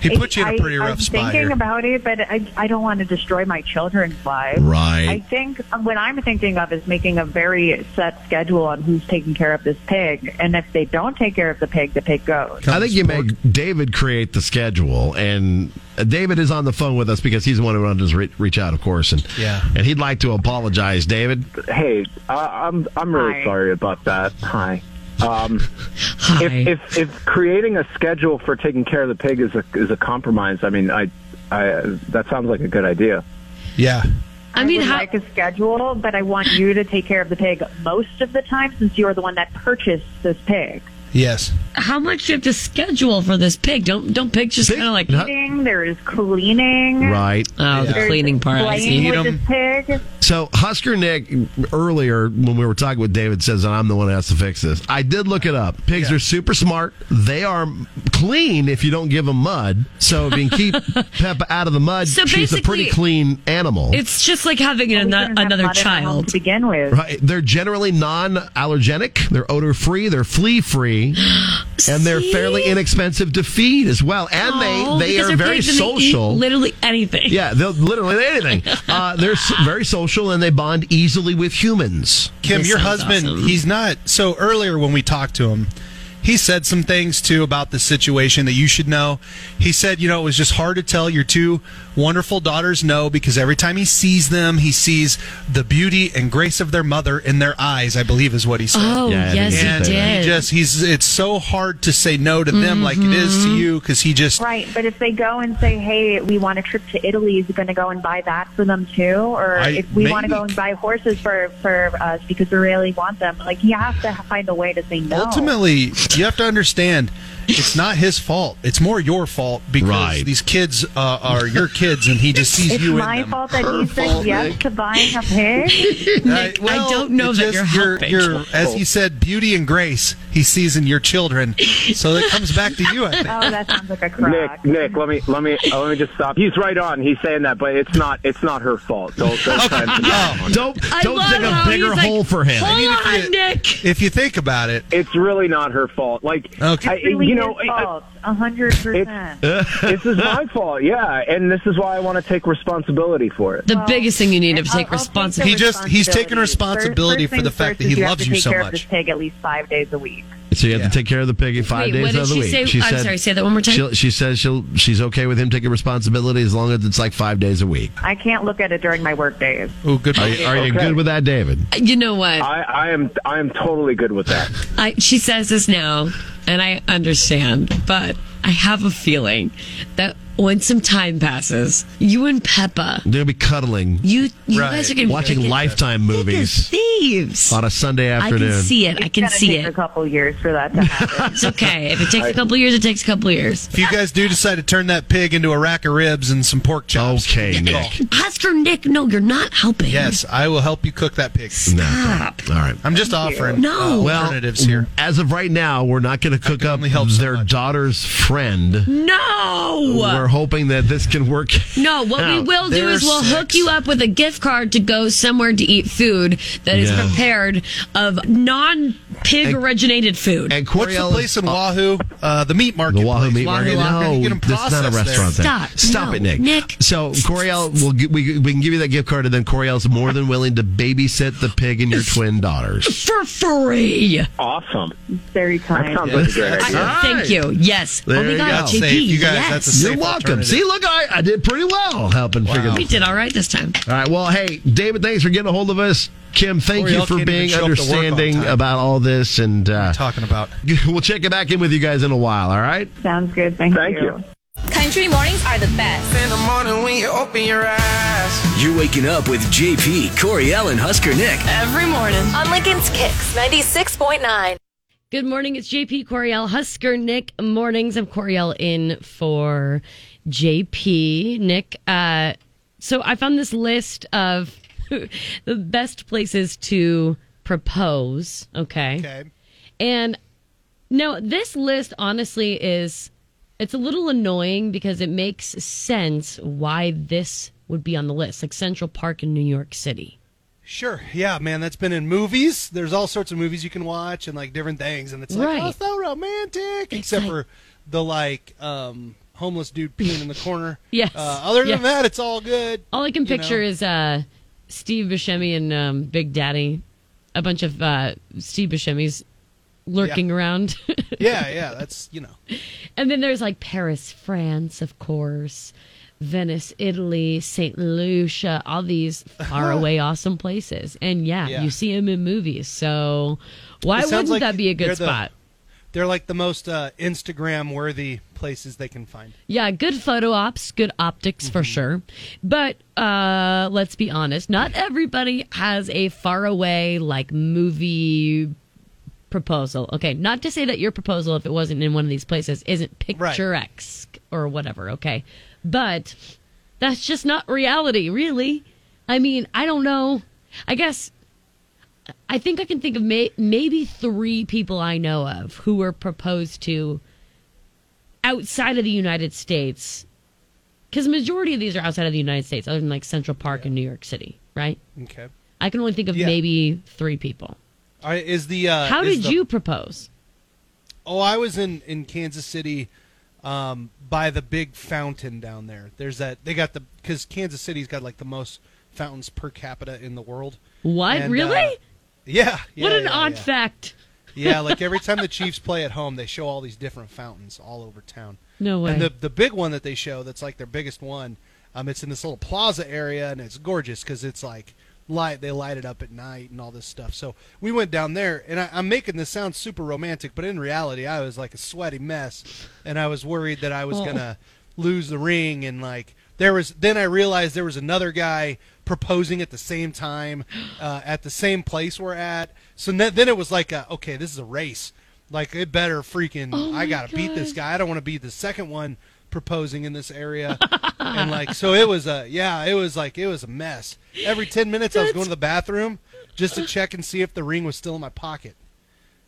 He put you in a pretty I, rough I'm spot. I'm thinking here. About it, but I, I don't want to destroy my children's lives. Right. I think what I'm thinking of is making a very set schedule on who's taking care of this pig. And if they don't take care of the pig, the pig goes. I think you make David create the schedule. And David is on the phone with us because he's the one who wanted to re- reach out, of course. And, yeah. and he'd like to apologize, David. Hey, uh, I'm, I'm really Hi. Sorry about that. Hi. Um, if, if if creating a schedule for taking care of the pig is a is a compromise, I mean, I, I that sounds like a good idea. Yeah, I, I mean, would how- like a schedule, but I want you to take care of the pig most of the time since you are the one that purchased this pig. Yes. How much do you have to schedule for this pig? Don't don't pigs just kind of like eating? There is cleaning. Right. Oh, yeah. The cleaning part. I see. With this pig. So Husker Nick earlier when we were talking with David says that I'm the one that has to fix this. I did look it up. Pigs yeah. are super smart. They are clean if you don't give them mud. So if you can keep Peppa out of the mud, so she's a pretty clean animal. It's just like having well, an, another have child. To begin with. Right. They're generally non-allergenic. They're odor-free. They're flea-free. And they're fairly inexpensive to feed as well. And oh, they, they are very social. They eat literally anything. Yeah, they'll literally anything. Uh, they're very social and they bond easily with humans. Kim, this your husband, awesome. He's not... So earlier when we talked to him, he said some things, too, about the situation that you should know. He said, you know, it was just hard to tell your two wonderful daughters no because every time he sees them, he sees the beauty and grace of their mother in their eyes, I believe is what he said. Oh, yeah, yes, and he did. He just, he's, it's so hard to say no to them mm-hmm. like it is to you because he just... Right, but if they go and say, hey, we want a trip to Italy, is it going to go and buy that for them, too? Or I, if we maybe... want to go and buy horses for, for us because we really want them, like, you have to find a way to say no. Ultimately... You have to understand, it's not his fault. It's more your fault because right. these kids uh, are your kids, and he just sees it's you in them. It's my fault that Her he said fault, yes Nick. To buying a pig? Nick, uh, well, I don't know that just, you're helping. You're, you're, as he said, beauty and grace he sees in your children. So it comes back to you, I think. Oh, that sounds like a crock. Nick, Nick, let me let me oh, let me just stop. He's right on. He's saying that, but it's not it's not her fault. Don't don't okay. no, don't, don't dig a bigger hole like, for him. Hold I mean, on, if you, Nick. If you think about it, it's really not her fault. Like okay. I, really you know, fault. A hundred percent. This is my fault, yeah, and this is why I want to take responsibility for it. The well, biggest thing you need to take I'll, responsibility. He just he's taking responsibility first, first for the fact that he loves you so much. You have to take care of this pig at least five days a week. So you have yeah. to take care of the pig five Wait, days of the she week. Say? She I'm said, sorry, say that one more time. She'll, she says she'll, she's okay with him taking responsibility as long as it's like five days a week. I can't look at it during my work days. Oh, good. Are, you, are okay. you good with that, David? You know what? I, I am. I am totally good with that. I, she says this now, and I understand, but I have a feeling that when some time passes, you and Peppa, they'll be cuddling. You, you right. guys are gonna watching be Lifetime movies. Thieves on a Sunday afternoon. I can see it. It's I can see take it. A couple years for that to happen. It's okay. If it takes I, a couple years, it takes a couple years. If you guys do decide to turn that pig into a rack of ribs and some pork chops, okay, Nick. Husker Nick, no, you're not helping. Yes, I will help you cook that pig. Stop. No, all right, I'm just Thank offering no. uh, well, alternatives here. As of right now, we're not going to cook up help their so daughter's friend. No. We're hoping that this can work. No, what out. We will do They're is we'll six. Hook you up with a gift card to go somewhere to eat food that yeah. is prepared of non-pig originated food. And Coryell, what's the place in Wahoo? Uh, the meat market. The Wahoo meat market. Wahoo no, it's not a restaurant. There. Stop, stop no. it, Nick. Nick. So Coryell, we'll, we we can give you that gift card, and then Coryell's more than willing to babysit the pig and your twin daughters for free. Awesome. Very kind. That sounds yes. like a great idea. Right. Thank you. Yes. There oh my God, J P. You guys, yes. that's a welcome. See, look, I, I did pretty well helping wow. figure this out. We did all right this time. All right. Well, hey, David, thanks for getting a hold of us. Kim, thank Coryell you for being understanding all about all this. And uh, talking about. We'll check it back in with you guys in a while, all right? Sounds good. Thank, thank you. you. Country mornings are the best. In the morning when you open your eyes. You're waking up with J P, Coryell, and Husker Nick. Every morning. On Lincoln's Kicks ninety-six point nine. Good morning. It's J P, Coryell, Husker Nick mornings. I'm Coryell in for J P. Nick, uh, so I found this list of the best places to propose. Okay. Okay. And no, this list honestly is, it's a little annoying because it makes sense why this would be on the list, like Central Park in New York City. Sure, yeah, man, that's been in movies. There's all sorts of movies you can watch and, like, different things, and it's like, right. oh, so romantic, it's except like, for the, like, um, homeless dude peeing in the corner. Yes. Uh, other yes. than that, it's all good. All I can picture know? is uh, Steve Buscemi and um, Big Daddy, a bunch of uh, Steve Buscemi's lurking yeah. around. yeah, yeah, that's, you know. And then there's, like, Paris, France, of course. Venice, Italy, Saint Lucia, all these faraway awesome places. And yeah, yeah, you see them in movies. So why wouldn't like that be a good they're spot? The, they're like the most uh, Instagram-worthy places they can find. Yeah, good photo ops, good optics mm-hmm. for sure. But uh, let's be honest, not everybody has a faraway like movie proposal. Okay, not to say that your proposal, if it wasn't in one of these places, isn't picturesque right. or whatever, okay? But that's just not reality, really. I mean, I don't know. I guess I think I can think of may- maybe three people I know of who were proposed to outside of the United States, because the majority of these are outside of the United States, other than like Central Park and New York City, right? Okay. I can only think of yeah. maybe three people. I, is the uh, How is did the... you propose? Oh, I was in, in Kansas City um, by the big fountain down there. There's that they got the because Kansas City's got like the most fountains per capita in the world. What and, really? Uh, yeah, yeah. What an yeah, odd yeah. fact. Yeah, like every time the Chiefs play at home, they show all these different fountains all over town. No way. And the the big one that they show that's like their biggest one, um, it's in this little plaza area and it's gorgeous because it's like. Light, they light it up at night and all this stuff. So we went down there, and I, I'm making this sound super romantic, but in reality, I was like a sweaty mess, and I was worried that I was oh. gonna lose the ring. And like there was, then I realized there was another guy proposing at the same time, uh, at the same place we're at. So ne- then it was like, a, okay, this is a race. Like it better freaking, oh I gotta God. beat this guy. I don't want to be the second one proposing in this area. And like so it was a yeah it was like it was a mess. Every ten minutes That's... I was going to the bathroom just to check and see if the ring was still in my pocket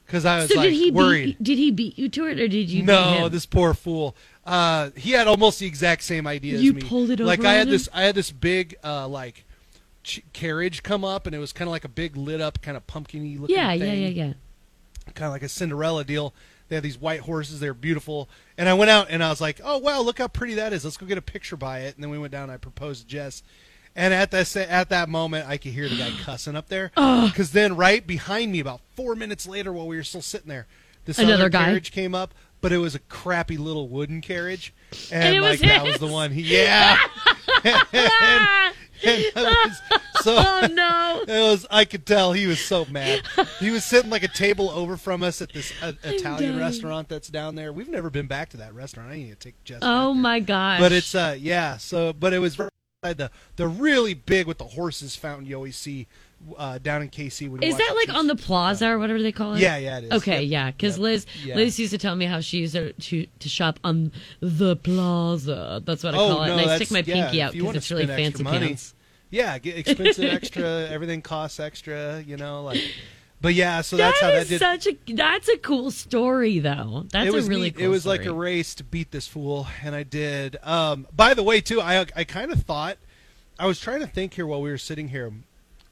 because I was so like did he worried beat, did he beat you to it or did you no beat him? This poor fool uh he had almost the exact same idea you as me. Pulled it over like I had him? this I had this big uh like ch- carriage come up and it was kind of like a big lit up kind of pumpkin-y looking yeah, thing yeah yeah yeah yeah kind of like a Cinderella deal. They had these white horses. They're beautiful. And I went out and I was like, oh, wow, look how pretty that is. Let's go get a picture by it. And then we went down and I proposed to Jess. And at that, at that moment, I could hear the guy cussing up there. Because then right behind me, about four minutes later while we were still sitting there, this Another other guy. carriage came up. But it was a crappy little wooden carriage. And, and like was that was the one. He, yeah. and, and was, so, oh, no. It was, I could tell he was so mad. He was sitting like a table over from us at this uh, Italian restaurant that's down there. We've never been back to that restaurant. I need to take Jess. Oh, my gosh. But it's, uh, yeah. So, but it was the, the really big with the horses fountain you always see uh, down in K C. When is that like Chiefs on the plaza or whatever they call it? Yeah, yeah, it is. Okay, yep. yeah. Because yep. Liz, yeah. Liz used to tell me how she used to, to, to shop on the plaza. That's what I call oh, no, it. And I stick my yeah, pinky out because it's really fancy money, pants. Yeah, get expensive extra, everything costs extra, you know, like, but yeah, so that's that how that did. Such a, that's a cool story, though. That's it was a really neat, cool story. It was story. like a race to beat this fool, and I did. Um, by the way, too, I I kind of thought, I was trying to think here while we were sitting here,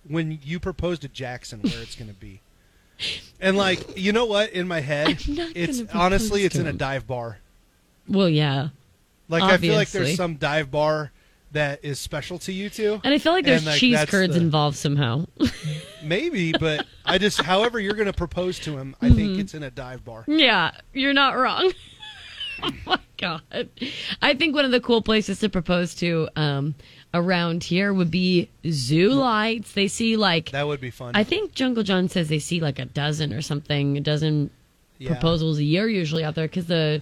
when you proposed to Jackson where it's going to be. And like, you know what, in my head, it's honestly, it's in a dive bar. Well, yeah. Like, obviously. I feel like there's some dive bar that is special to you two. And I feel like there's like, cheese curds the, involved somehow. Maybe, but I just, however you're going to propose to him, I mm-hmm. think it's in a dive bar. Yeah, you're not wrong. Oh my God. I think one of the cool places to propose to um, around here would be zoo lights. They see like... That would be fun. I think Jungle John says they see like a dozen or something, a dozen yeah. proposals a year usually out there because the...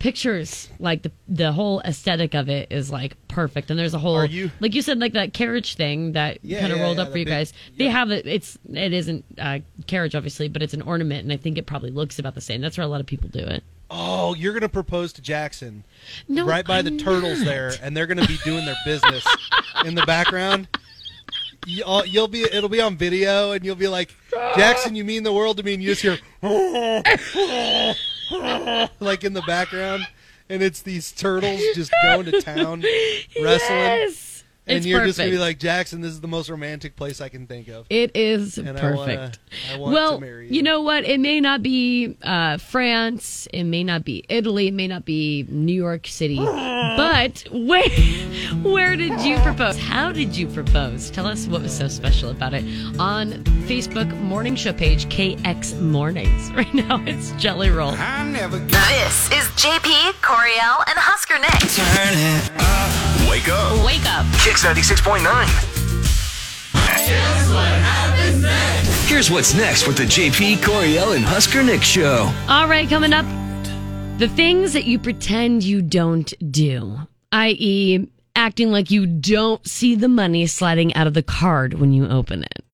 Pictures like the the whole aesthetic of it is like perfect, and there's a whole you, like you said, like that carriage thing that yeah, kind of yeah, rolled yeah, up for you big, guys. They yeah. have it. It's it isn't a carriage, obviously, but it's an ornament, and I think it probably looks about the same. That's where a lot of people do it. Oh, you're gonna propose to Jackson, no, right by I'm the turtles not. there, and they're gonna be doing their business in the background. You'll, you'll be it'll be on video, and you'll be like, Jackson, you mean the world to me, and you just hear. like in the background, and it's these turtles just going to town wrestling. Yes! And it's you're perfect. Just going to be like, Jackson, this is the most romantic place I can think of. It is and perfect. I wanna, I want well, to marry you. You know what? It may not be uh, France. It may not be Italy. It may not be New York City. But where, where did you propose? How did you propose? Tell us what was so special about it on Facebook morning show page, K X Mornings. Right now, it's Jelly Roll. I'm never good. This is J P, Coryell, and Husker Nick. Turn it up. Wake up. Wake up. Kicks ninety-six point nine. Here's what happens next. Here's what's next with the J P, Coryell, and Husker Nick show. All right, coming up, the things that you pretend you don't do, that is acting like you don't see the money sliding out of the card when you open it.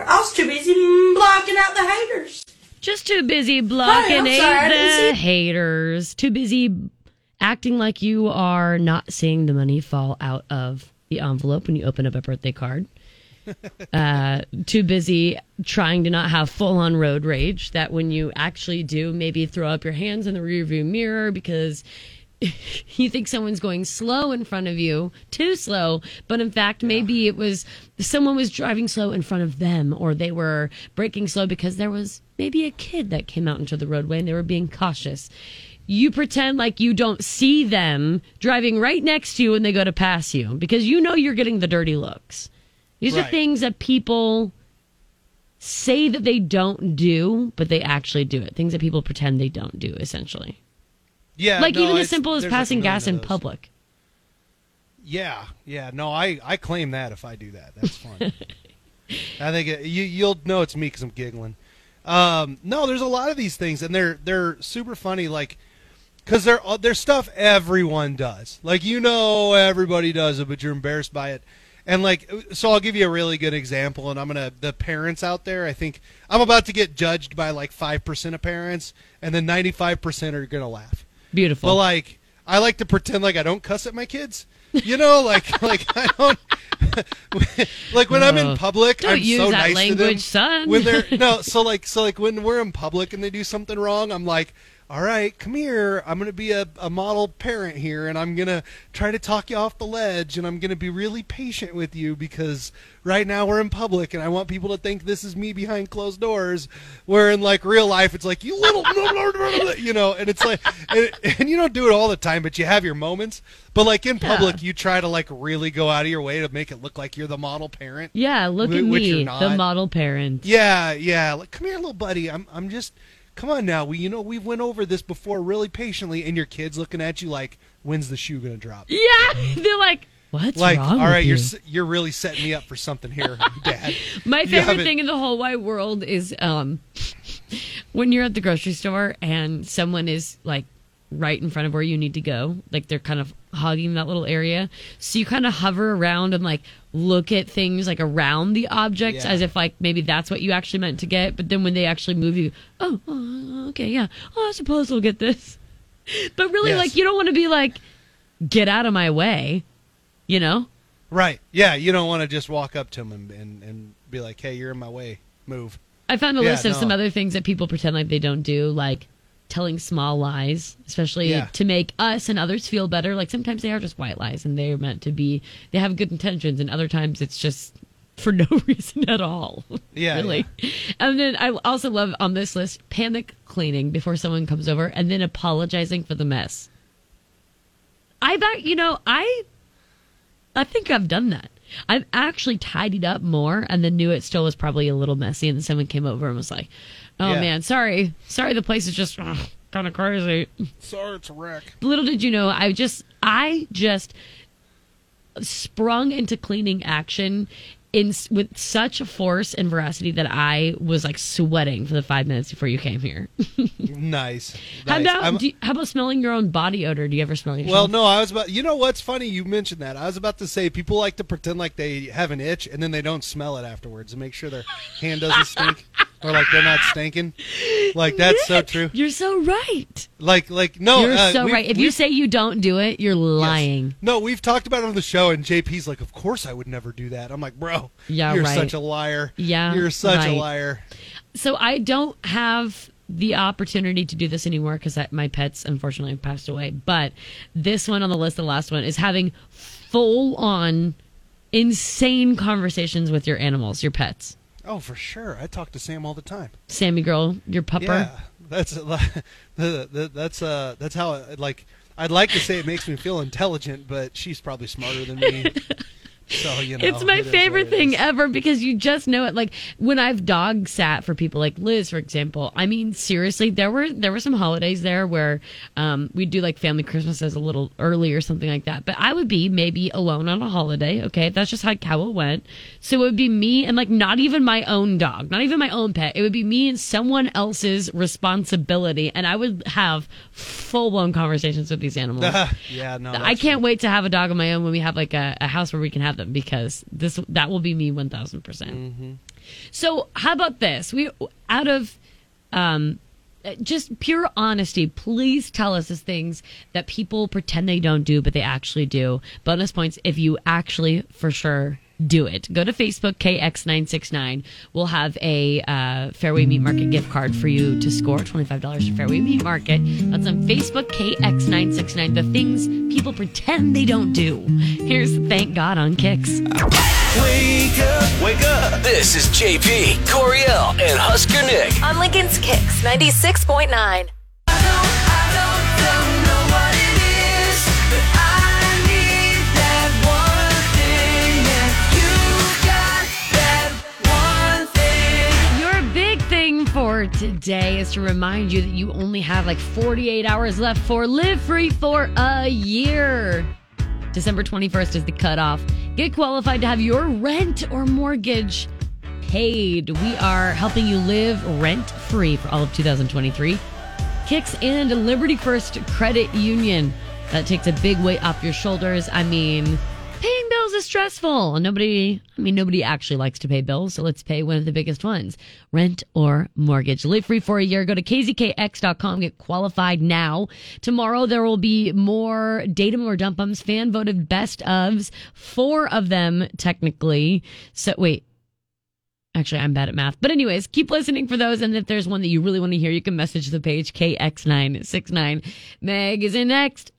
I was too busy blocking out the haters. Just too busy blocking hey, out the haters. Too busy acting like you are not seeing the money fall out of the envelope when you open up a birthday card. uh, too busy trying to not have full-on road rage, that when you actually do, maybe throw up your hands in the rearview mirror because you think someone's going slow in front of you, too slow, but in fact, maybe yeah. it was someone was driving slow in front of them, or they were braking slow because there was maybe a kid that came out into the roadway and they were being cautious. You pretend like you don't see them driving right next to you when they go to pass you because you know you're getting the dirty looks. These right. are things that people say that they don't do, but they actually do it. Things that people pretend they don't do, essentially. Yeah, like no, even as simple as passing like gas in public. Yeah, yeah. No, I, I claim that if I do that. That's fun. I think it, you, you'll know it's me because I'm giggling. Um, no, there's a lot of these things, and they're they're super funny. Like, because they're there's stuff everyone does. Like, you know, everybody does it, but you're embarrassed by it. And like, so I'll give you a really good example, and I'm gonna the parents out there. I think I'm about to get judged by like five percent of parents, and then ninety-five percent are gonna laugh. Beautiful. But like, I like to pretend like I don't cuss at my kids. You know, like like I don't. Like when oh, I'm in public, don't I'm use so that nice language, to them. Son. When they're no, so like so like when we're in public and they do something wrong, I'm like, all right, come here. I'm going to be a, a model parent here, and I'm going to try to talk you off the ledge, and I'm going to be really patient with you because right now we're in public, and I want people to think this is me behind closed doors, where in, like, real life it's like, you little, you know, and it's like, and, and you don't do it all the time, but you have your moments. But, like, in public, yeah. you try to, like, really go out of your way to make it look like you're the model parent. Yeah, look at me, the model parent. Yeah, yeah. Like, come here, little buddy. I'm, I'm just... Come on now, we you know we've went over this before really patiently, and your kid's looking at you like, when's the shoe gonna drop? Yeah, they're like, what's like, wrong? All right, with you're you? you're really setting me up for something here, Dad. My favorite thing in the whole wide world is um, when you're at the grocery store and someone is like right in front of where you need to go, like they're kind of hogging that little area, so you kind of hover around and like look at things like around the objects yeah. as if like maybe that's what you actually meant to get, but then when they actually move you, oh, oh okay yeah oh I suppose we'll get this, but really yes. like you don't want to be like, get out of my way, you know? Right. Yeah, you don't want to just walk up to them and, and, and be like, hey, you're in my way, move. I found a yeah, list of no. some other things that people pretend like they don't do, like telling small lies, especially yeah. to make us and others feel better. Like sometimes they are just white lies and they're meant to be, they have good intentions, and other times it's just for no reason at all. Yeah. Really. Yeah. And then I also love on this list, panic cleaning before someone comes over and then apologizing for the mess. I bet, you know, I, I think I've done that. I've actually tidied up more and then knew it still was probably a little messy, and someone came over and was like, oh, yeah. man, sorry. Sorry, the place is just uh, kind of crazy. Sorry, it's a wreck. Little did you know, I just I just sprung into cleaning action in with such force and veracity that I was, like, sweating for the five minutes before you came here. Nice. nice. How, about, do you, how about smelling your own body odor? Do you ever smell yourself? Well, no, I was about... You know what's funny? You mentioned that. I was about to say, people like to pretend like they have an itch, and then they don't smell it afterwards and make sure their hand doesn't stink. Or like they're not stinking. Like that's Nick, so true. You're so right. Like like no. You're uh, so we, right. If we, you say you don't do it, you're lying. Yes. No, we've talked about it on the show, and J P's like, of course I would never do that. I'm like, bro, yeah, you're right. such a liar. Yeah. You're such right. a liar. So I don't have the opportunity to do this anymore because my pets unfortunately passed away. But this one on the list, the last one, is having full on insane conversations with your animals, your pets. Oh, for sure. I talk to Sam all the time. Sammy girl, your pupper. Yeah, that's that's uh, that's how it, like I'd like to say it makes me feel intelligent, but she's probably smarter than me. So you know, it's my it favorite it thing is. ever because you just know it. Like when I've dog sat for people like Liz, for example. I mean, seriously, there were there were some holidays there where um, we'd do like family Christmases a little early or something like that. But I would be maybe alone on a holiday. Okay, that's just how Cowell went. So it would be me and like not even my own dog, not even my own pet. It would be me and someone else's responsibility, and I would have full blown conversations with these animals. yeah, no, I can't true. wait to have a dog of my own when we have like a, a house where we can have them, because this that will be me one thousand percent. Mm-hmm. So how about this? We out of um, just pure honesty, please tell us these things that people pretend they don't do, but they actually do. Bonus points if you actually for sure do it. Go to Facebook, K X nine six nine. We'll have a uh, Fairway Meat Market gift card for you to score. twenty-five dollars for Fairway Meat Market. That's on Facebook, K X nine six nine. The things people pretend they don't do. Here's Thank God on Kicks. Wake up, wake up. This is J P. Coryell and Husker Nick. On Lincoln's Kicks ninety-six point nine. Today is to remind you that you only have like forty-eight hours left for Live Free for a year. December twenty-first is the cutoff. Get qualified to have your rent or mortgage paid. We are helping you live rent free for all of two thousand twenty-three. Kicks and Liberty First Credit Union. That takes a big weight off your shoulders. I mean, paying bills is stressful, and nobody, I mean, nobody actually likes to pay bills, so let's pay one of the biggest ones, rent or mortgage. Live free for a year. Go to K Z K X dot com. Get qualified now. Tomorrow, there will be more Datum or Dumpums, fan-voted best-ofs, four of them, technically. So, wait. Actually, I'm bad at math. But anyways, keep listening for those, and if there's one that you really want to hear, you can message the page, K X nine six nine. Meg is in next.